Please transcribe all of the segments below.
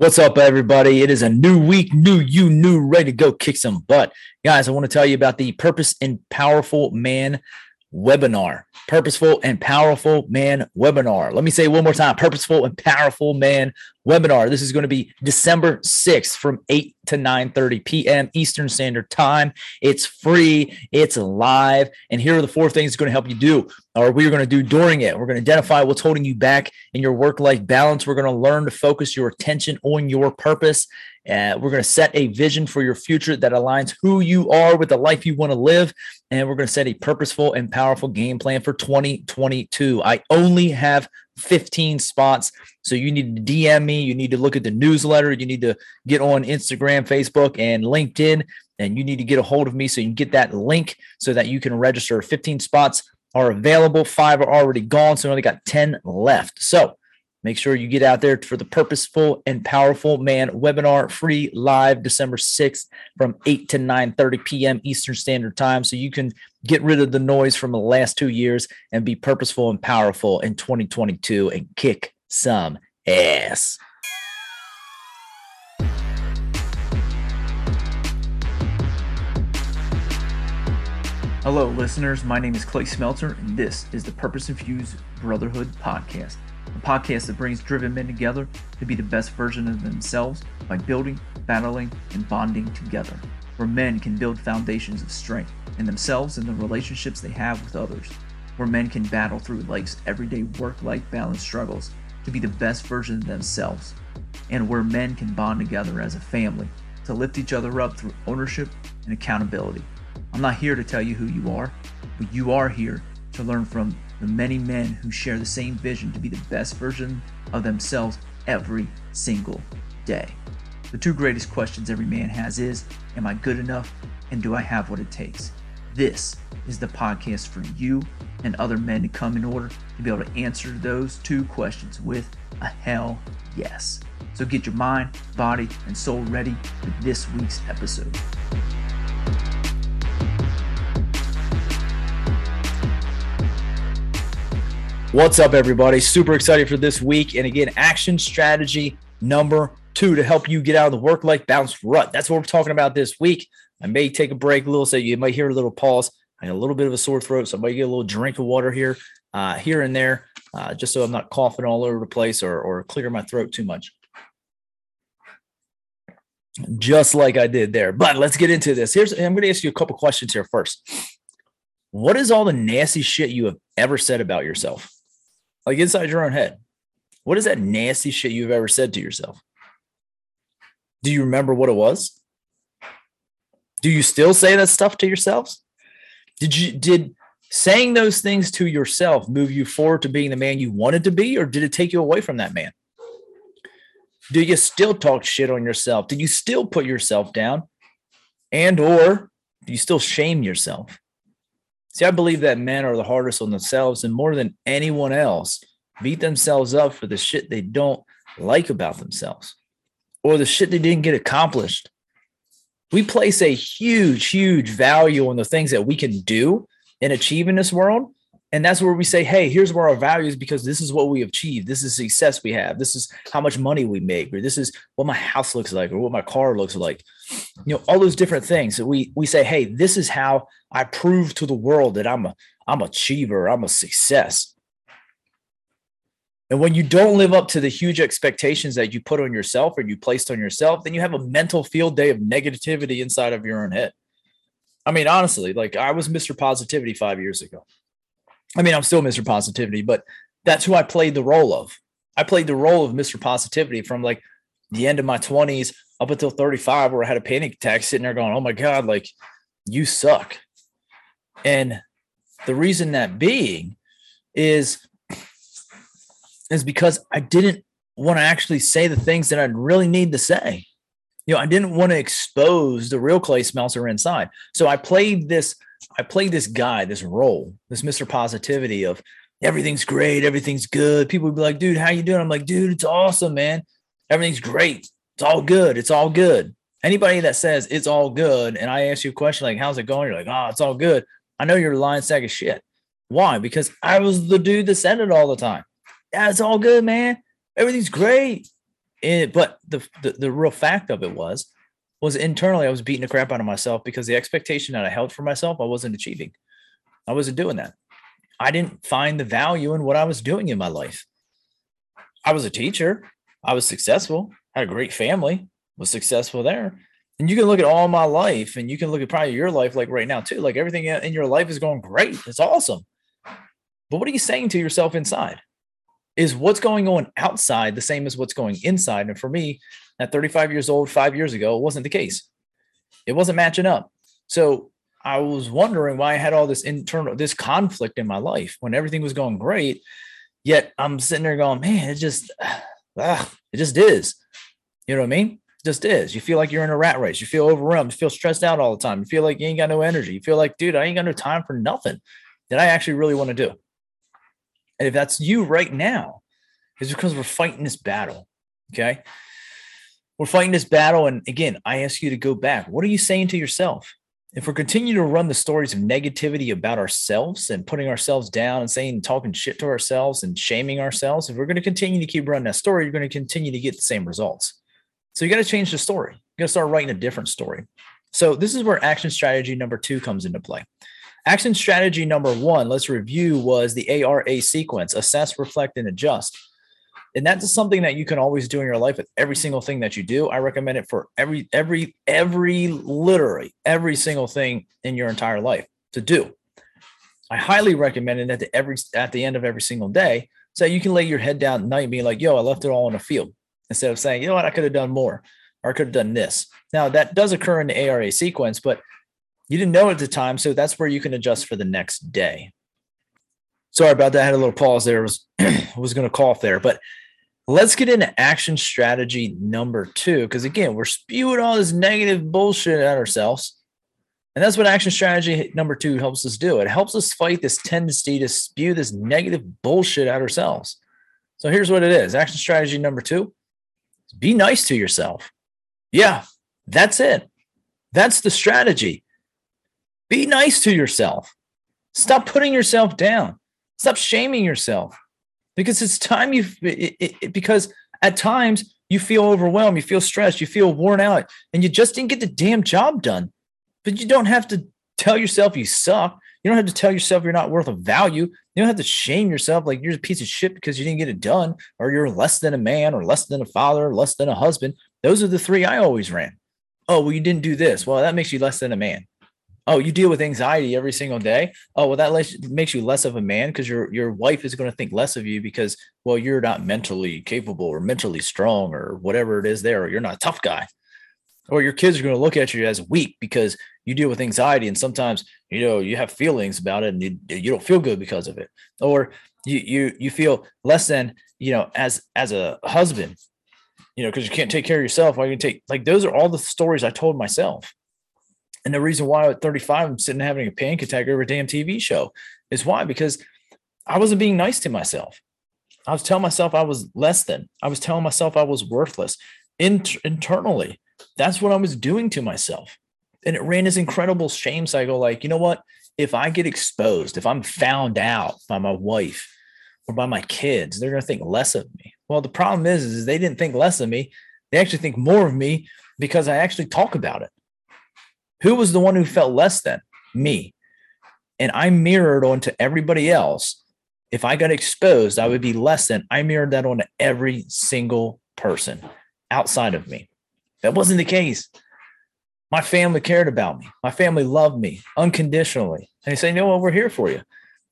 What's up, everybody? It is a new week, new you, new, ready to go kick some butt. Guys, I want to tell you about the Purpose and Powerful Man webinar. Purposeful and Powerful Man webinar. Let me say it one more time. Purposeful and Powerful Man webinar. This is going to be December 6th from 8 to 9:30 p.m. Eastern Standard Time. It's free. It's live. And here are the four things it's going to help you do, or we're going to do during it. We're going to identify what's holding you back in your work-life balance. We're going to learn to focus your attention on your purpose. We're going to set a vision for your future that aligns who you are with the life you want to live. And we're going to set a purposeful and powerful game plan for 2022. I only have 15 spots. So you need to DM me. You need to look at the newsletter. You need to get on Instagram, Facebook, and LinkedIn. And you need to get a hold of me so you can get that link so that you can register. 15 spots are available. 5 are already gone. So we only got 10 left. So make sure you get out there for the Purposeful and Powerful Man webinar, free, live, December 6th from 8 to 9:30 p.m. Eastern Standard Time, so you can get rid of the noise from the last 2 years and be purposeful and powerful in 2022 and kick some ass. Hello, listeners. My name is Clay Smelter, and this is the Purpose Infused Brotherhood podcast. A podcast that brings driven men together to be the best version of themselves by building, battling, and bonding together, where men can build foundations of strength in themselves and the relationships they have with others, where men can battle through life's everyday work-life balance struggles to be the best version of themselves, and where men can bond together as a family to lift each other up through ownership and accountability. I'm not here to tell you who you are, but you are here to learn from the many men who share the same vision to be the best version of themselves every single day. The two greatest questions every man has is, am I good enough? And do I have what it takes? This is the podcast for you and other men to come in order to be able to answer those two questions with a hell yes. So get your mind, body, and soul ready for this week's episode. What's up, everybody? Super excited for this week. And again, action strategy number 2 to help you get out of the work-life balance rut. That's what we're talking about this week. I may take a break a little, so you might hear a little pause. I got a little bit of a sore throat, so I might get a little drink of water here and there, just so I'm not coughing all over the place or clearing my throat too much. Just like I did there. But let's get into this. I'm going to ask you a couple questions here first. What is all the nasty shit you have ever said about yourself? Like inside your own head, what is that nasty shit you've ever said to yourself? Do you remember what it was? Do you still say that stuff to yourselves? Did saying those things to yourself move you forward to being the man you wanted to be, or did it take you away from that man? Do you still talk shit on yourself? Do you still put yourself down? And or do you still shame yourself? See, I believe that men are the hardest on themselves, and more than anyone else, beat themselves up for the shit they don't like about themselves or the shit they didn't get accomplished. We place a huge, huge value on the things that we can do and achieve in this world. And that's where we say, hey, here's where our value is, because this is what we achieved. This is success we have. This is how much money we make, or this is what my house looks like, or what my car looks like. You know, all those different things that we say, hey, this is how I prove to the world that I'm an achiever, I'm a success. And when you don't live up to the huge expectations that you put on yourself or you placed on yourself, then you have a mental field day of negativity inside of your own head. I mean, honestly, like I was Mr. Positivity 5 years ago. I mean, I'm still Mr. Positivity, but that's who I played the role of. I played the role of Mr. Positivity from like the end of my 20s up until 35, where I had a panic attack sitting there going, oh my God, like you suck. And the reason that being is because I didn't want to actually say the things that I really need to say. You know, I didn't want to expose the real Clay Smelter inside. So I played this guy, this role, this Mr. Positivity of everything's great, everything's good. People would be like, dude, how you doing? I'm like, dude, it's awesome, man. Everything's great. It's all good. It's all good. Anybody that says it's all good, and I ask you a question like, how's it going? You're like, oh, it's all good. I know you're a lying sack of shit. Why? Because I was the dude that said it all the time. Yeah, it's all good, man. Everything's great. But the real fact of it was internally I was beating the crap out of myself because the expectation that I held for myself, I wasn't achieving. I wasn't doing that. I didn't find the value in what I was doing in my life. I was a teacher. I was successful, had a great family, was successful there. And you can look at all my life and you can look at probably your life like right now too. Like everything in your life is going great. It's awesome. But what are you saying to yourself inside? Is what's going on outside the same as what's going inside? And for me, at 35 years old, 5 years ago, it wasn't the case. It wasn't matching up. So I was wondering why I had all this internal, this conflict in my life when everything was going great. Yet I'm sitting there going, man, it just is. You know what I mean? It just is. You feel like you're in a rat race. You feel overwhelmed. You feel stressed out all the time. You feel like you ain't got no energy. You feel like, dude, I ain't got no time for nothing that I actually really want to do. And if that's you right now, it's because we're fighting this battle. Okay. We're fighting this battle. And again, I ask you to go back. What are you saying to yourself? If we're continuing to run the stories of negativity about ourselves and putting ourselves down and saying, talking shit to ourselves and shaming ourselves, if we're going to continue to keep running that story, you're going to continue to get the same results. So you got to change the story. You got to start writing a different story. So this is where action strategy number 2 comes into play. Action strategy number 1, let's review, was the ARA sequence: assess, reflect, and adjust. And that's something that you can always do in your life with every single thing that you do. I recommend it for every single thing in your entire life to do. I highly recommend it at the end of every single day, so you can lay your head down at night and be like, yo, I left it all on the field, instead of saying, you know what, I could have done more, or I could have done this. Now that does occur in the ARA sequence, but you didn't know at the time. So that's where you can adjust for the next day. Sorry about that. I had a little pause there. I was going to cough there, but let's get into action strategy number 2. Cause again, we're spewing all this negative bullshit at ourselves. And that's what action strategy number 2 helps us do. It helps us fight this tendency to spew this negative bullshit at ourselves. So here's what it is. Action strategy number 2, be nice to yourself. Yeah, that's it. That's the strategy. Be nice to yourself. Stop putting yourself down. Stop shaming yourself, because it's time because at times you feel overwhelmed, you feel stressed, you feel worn out, and you just didn't get the damn job done. But you don't have to tell yourself you suck. You don't have to tell yourself you're not worth a value. You don't have to shame yourself like you're a piece of shit because you didn't get it done, or you're less than a man, or less than a father, or less than a husband. Those are the 3 I always ran. Oh, well, you didn't do this. Well, that makes you less than a man. Oh, you deal with anxiety every single day. Oh, well, that makes you less of a man because your wife is going to think less of you because, well, you're not mentally capable or mentally strong or whatever it is there, or you're not a tough guy. Or your kids are going to look at you as weak because you deal with anxiety and sometimes, you know, you have feelings about it and you don't feel good because of it. Or you feel less than, you know, as a husband, you know, because you can't take care of yourself. Why you take, like, those are all the stories I told myself. And the reason why at 35 I'm sitting having a panic attack over a damn TV show is why? Because I wasn't being nice to myself. I was telling myself I was less than. I was telling myself I was worthless internally. That's what I was doing to myself. And it ran this incredible shame cycle. Like, you know what? If I get exposed, if I'm found out by my wife or by my kids, they're going to think less of me. Well, the problem is they didn't think less of me. They actually think more of me because I actually talk about it. Who was the one who felt less than? Me. And I mirrored onto everybody else. If I got exposed, I would be less than. I mirrored that onto every single person outside of me. That wasn't the case. My family cared about me. My family loved me unconditionally. And they say, no, well, we're here for you. And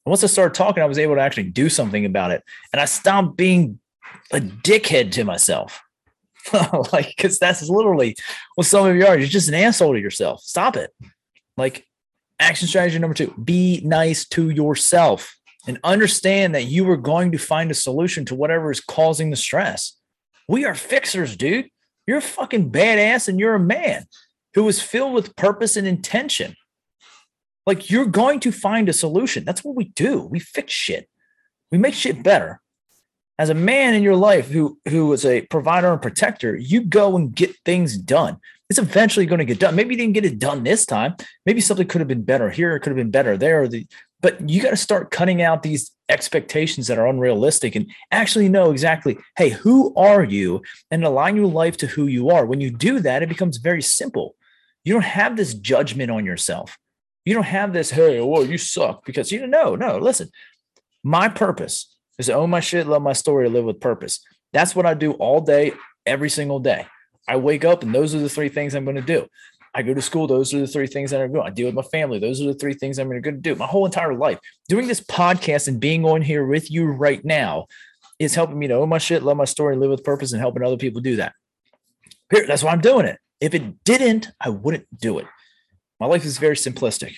once I started talking, I was able to actually do something about it. And I stopped being a dickhead to myself. Like, because that's literally what some of you are. You're just an asshole to yourself. Stop it. Like, action strategy number 2, be nice to yourself and understand that you are going to find a solution to whatever is causing the stress. We are fixers, dude. You're a fucking badass, and you're a man who is filled with purpose and intention. Like, you're going to find a solution. That's what we do. We fix shit. We make shit better. As a man in your life who is a provider and protector, you go and get things done. It's eventually going to get done. Maybe you didn't get it done this time. Maybe something could have been better here. It could have been better there. The But you got to start cutting out these expectations that are unrealistic and actually know exactly, hey, who are you? And align your life to who you are. When you do that, it becomes very simple. You don't have this judgment on yourself. You don't have this, hey, well, you suck because you don't know. No, listen, my purpose is to own my shit, love my story, live with purpose. That's what I do all day, every single day. I wake up and those are the three things I'm going to do. I go to school. Those are the three things that I'm going to do. I deal with my family. Those are the three things I'm going to do my whole entire life. Doing this podcast and being on here with you right now is helping me to own my shit, love my story, live with purpose, and helping other people do that. That's why I'm doing it. If it didn't, I wouldn't do it. My life is very simplistic.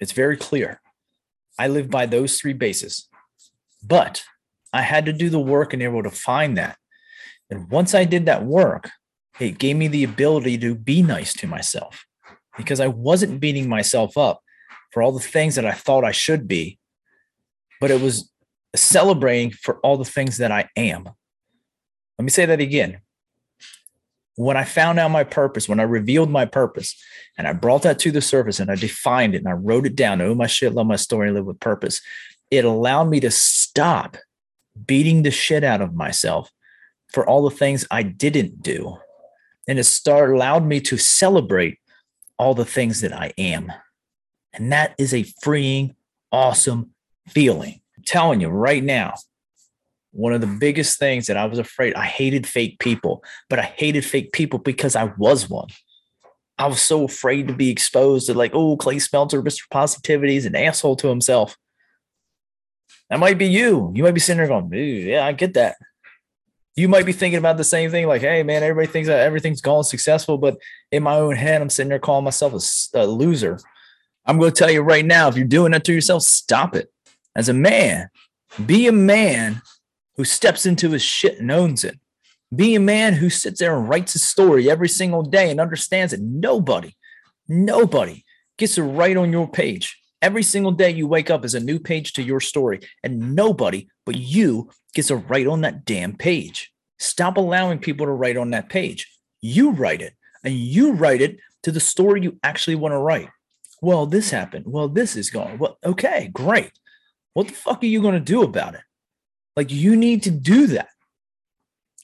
It's very clear. I live by those three bases, but I had to do the work and able to find that. And once I did that work, it gave me the ability to be nice to myself because I wasn't beating myself up for all the things that I thought I should be, but it was celebrating for all the things that I am. Let me say that again. When I found out my purpose, when I revealed my purpose and I brought that to the surface and I defined it and I wrote it down, oh, my shit, love my story, live with purpose. It allowed me to stop beating the shit out of myself for all the things I didn't do. And it allowed me to celebrate all the things that I am. And that is a freeing, awesome feeling. I'm telling you right now, one of the biggest things that I was afraid, I hated fake people, but I hated fake people because I was one. I was so afraid to be exposed to like, oh, Clay Smelter, Mr. Positivity is an asshole to himself. That might be you. You might be sitting there going, yeah, I get that. You might be thinking about the same thing, like, hey, man, everybody thinks that everything's gone successful, but in my own head, I'm sitting there calling myself a loser. I'm going to tell you right now, if you're doing that to yourself, stop it. As a man, be a man who steps into his shit and owns it. Be a man who sits there and writes a story every single day and understands that nobody gets to write on your page. Every single day you wake up is a new page to your story, and nobody but you gets to write on that damn page. Stop allowing people to write on that page. You write it, and you write it to the story you actually want to write. Well, this happened. Well, this is gone. Well, okay, great. What the fuck are you going to do about it? Like, you need to do that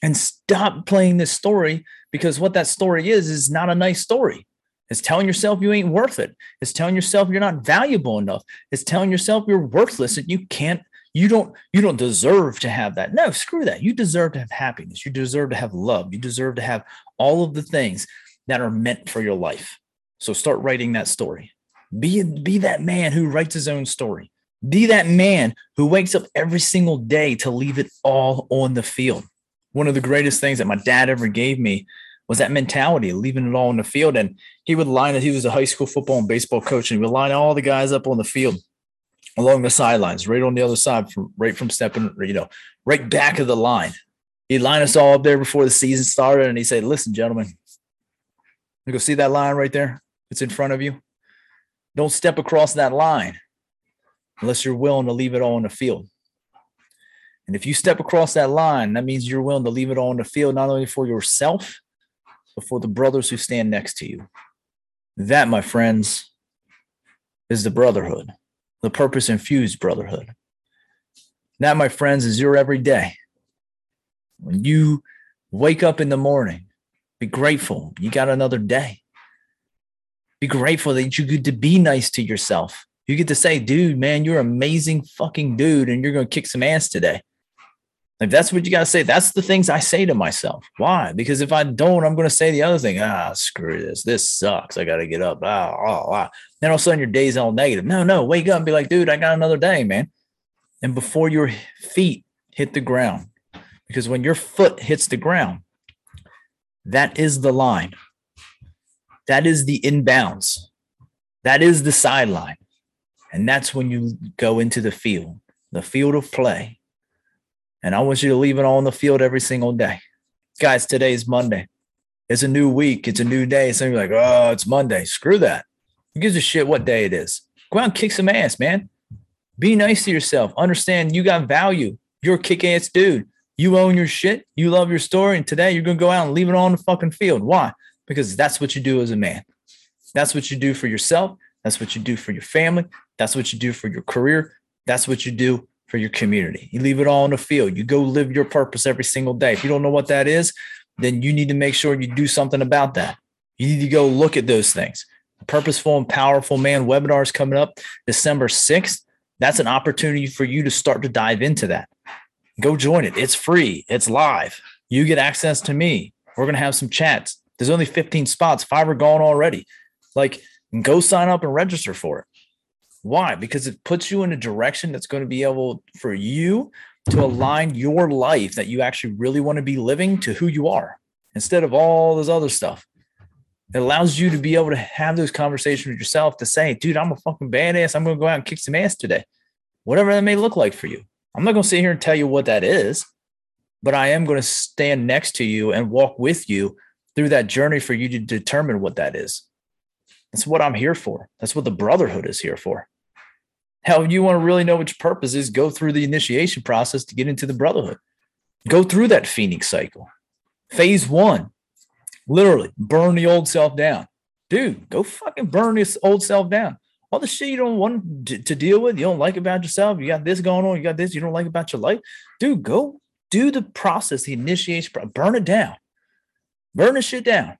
and stop playing this story, because what that story is not a nice story. It's telling yourself you ain't worth it. It's telling yourself you're not valuable enough. It's telling yourself you're worthless and you don't deserve to have that. No, screw that. You deserve to have happiness. You deserve to have love. You deserve to have all of the things that are meant for your life. So start writing that story. Be that man who writes his own story. Be that man who wakes up every single day to leave it all on the field. One of the greatest things that my dad ever gave me was that mentality of leaving it all on the field. And he would line it. He was a high school football and baseball coach, and he would line all the guys up on the field along the sidelines, right on the other side, from stepping, right back of the line. He'd line us all up there before the season started, and he said, listen, gentlemen, you go see that line right there? It's in front of you. Don't step across that line unless you're willing to leave it all on the field. And if you step across that line, that means you're willing to leave it all on the field, not only for yourself, but for the brothers who stand next to you. That, my friends, is the brotherhood, the purpose-infused brotherhood. That, my friends, is your every day. When you wake up in the morning, be grateful you got another day. Be grateful that you get to be nice to yourself. You get to say, dude, man, you're an amazing fucking dude, and you're going to kick some ass today. Like, that's what you got to say. That's the things I say to myself. Why? Because if I don't, I'm going to say the other thing. Screw this. This sucks. I got to get up. Then all of a sudden your day's all negative. No. Wake up and be like, dude, I got another day, man. And before your feet hit the ground, because when your foot hits the ground, that is the line. That is the inbounds. That is the sideline. And that's when you go into the field of play. And I want you to leave it all on the field every single day. Guys, today is Monday. It's a new week. It's a new day. Some of you are like, oh, it's Monday. Screw that. Who gives a shit what day it is? Go out and kick some ass, man. Be nice to yourself. Understand you got value. You're a kick-ass dude. You own your shit. You love your story. And today you're going to go out and leave it all on the fucking field. Why? Because that's what you do as a man. That's what you do for yourself. That's what you do for your family. That's what you do for your career. That's what you do for your community. You leave it all on the field. You go live your purpose every single day. If you don't know what that is, then you need to make sure you do something about that. You need to go look at those things. Purposeful and Powerful Man webinar is coming up December 6th. That's an opportunity for you to start to dive into that. Go join it. It's free. It's live. You get access to me. We're going to have some chats. There's only 15 spots. 5 are gone already. Like, go sign up and register for it. Why? Because it puts you in a direction that's going to be able for you to align your life that you actually really want to be living to who you are instead of all this other stuff. It allows you to be able to have those conversations with yourself to say, dude, I'm a fucking badass. I'm going to go out and kick some ass today. Whatever that may look like for you. I'm not going to sit here and tell you what that is, but I am going to stand next to you and walk with you through that journey for you to determine what that is. That's what I'm here for. That's what the brotherhood is here for. Hell, if you want to really know what your purpose is, go through the initiation process to get into the brotherhood. Go through that Phoenix cycle. Phase 1, literally burn the old self down. Dude, go fucking burn this old self down. All the shit you don't want to deal with, you don't like about yourself, you got this going on, you got this you don't like about your life. Dude, go do the process, the initiation, burn it down. Burn the shit down.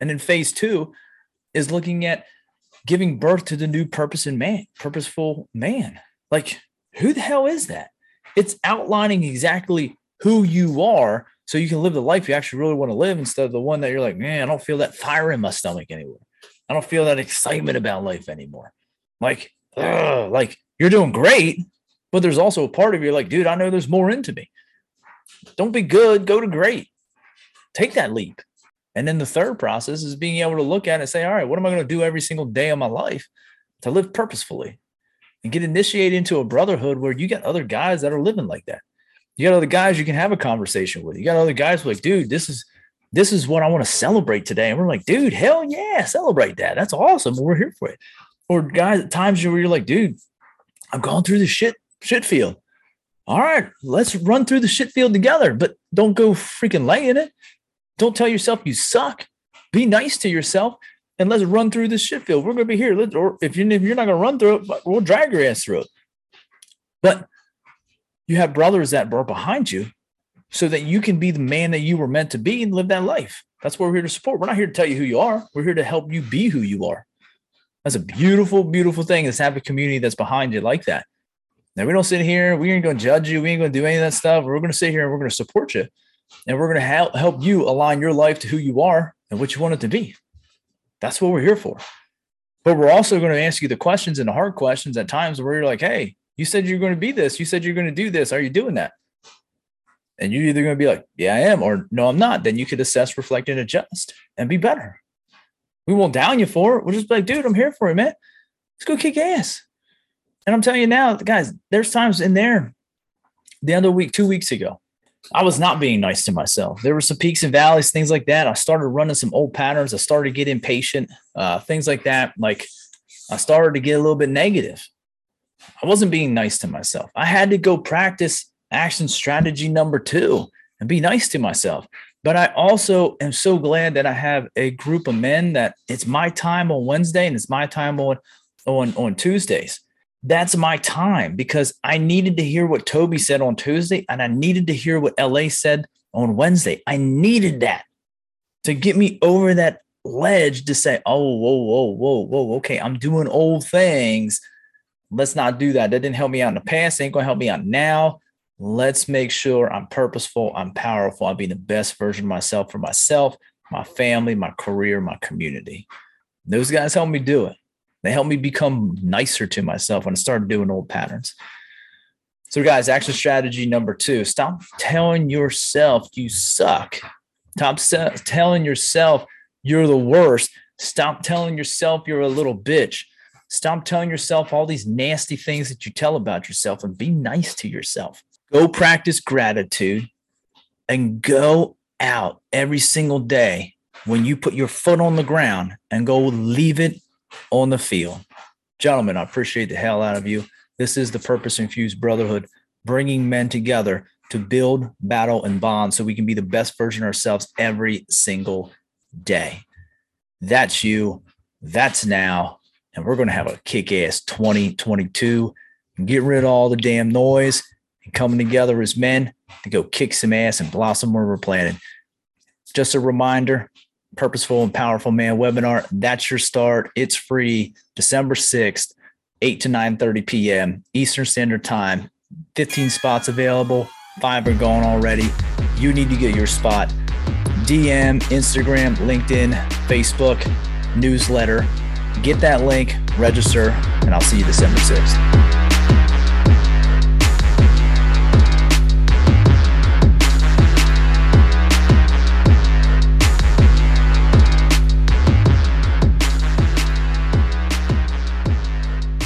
And then phase 2 is looking at giving birth to the new purpose in man, purposeful man. Like, who the hell is that? It's outlining exactly who you are so you can live the life you actually really want to live instead of the one that you're like, man, I don't feel that fire in my stomach anymore. I don't feel that excitement about life anymore. Like, like you're doing great, but there's also a part of you like, dude, I know there's more into me. Don't be good. Go to great. Take that leap. And then the third process is being able to look at it and say, all right, what am I going to do every single day of my life to live purposefully and get initiated into a brotherhood where you got other guys that are living like that. You got other guys you can have a conversation with. You got other guys who are like, dude, this is what I want to celebrate today. And we're like, dude, hell yeah, celebrate that. That's awesome. We're here for it. Or guys, at times where you're like, dude, I'm going through the shit field. All right, let's run through the shit field together, but don't go freaking lay in it. Don't tell yourself you suck. Be nice to yourself and let's run through this shit field. We're going to be here. Or if you're not going to run through it, we'll drag your ass through it. But you have brothers that are behind you so that you can be the man that you were meant to be and live that life. That's what we're here to support. We're not here to tell you who you are. We're here to help you be who you are. That's a beautiful, beautiful thing is to have a community that's behind you like that. Now, we don't sit here. We ain't going to judge you. We ain't going to do any of that stuff. We're going to sit here and we're going to support you. And we're going to help you align your life to who you are and what you want it to be. That's what we're here for. But we're also going to ask you the questions and the hard questions at times where you're like, hey, you said you're going to be this. You said you're going to do this. Are you doing that? And you're either going to be like, yeah, I am, or no, I'm not. Then you could assess, reflect, and adjust and be better. We won't down you for it. We'll just be like, dude, I'm here for you, man. Let's go kick ass. And I'm telling you now, guys, there's times in there the other week, 2 weeks ago, I was not being nice to myself. There were some peaks and valleys, things like that. I started running some old patterns. I started to get impatient, things like that. Like I started to get a little bit negative. I wasn't being nice to myself. I had to go practice action strategy number 2 and be nice to myself. But I also am so glad that I have a group of men that it's my time on Wednesday and it's my time on Tuesdays. That's my time because I needed to hear what Toby said on Tuesday and I needed to hear what LA said on Wednesday. I needed that to get me over that ledge to say, oh, whoa. Okay, I'm doing old things. Let's not do that. That didn't help me out in the past. It ain't going to help me out now. Let's make sure I'm purposeful. I'm powerful. I'll be the best version of myself for myself, my family, my career, my community. Those guys helped me do it. They helped me become nicer to myself when I started doing old patterns. So guys, action strategy number 2, stop telling yourself you suck. Stop telling yourself you're the worst. Stop telling yourself you're a little bitch. Stop telling yourself all these nasty things that you tell about yourself and be nice to yourself. Go practice gratitude and go out every single day when you put your foot on the ground and go leave it on the field. Gentlemen, I appreciate the hell out of you. This is the Purpose Infused Brotherhood, bringing men together to build, battle, and bond so we can be the best version of ourselves every single day. That's you. That's now. and we're going to have a kick-ass 2022 and get rid of all the damn noise and coming together as men to go kick some ass and blossom where we're planted. Just a reminder, Purposeful and Powerful Man webinar, that's your start. It's free, December 6th, 8 to 9:30 p.m. Eastern Standard Time. 15 spots available, 5 are gone already. You need to get your spot. DM, Instagram, LinkedIn, Facebook, newsletter. Get that link, register, and I'll see you December 6th.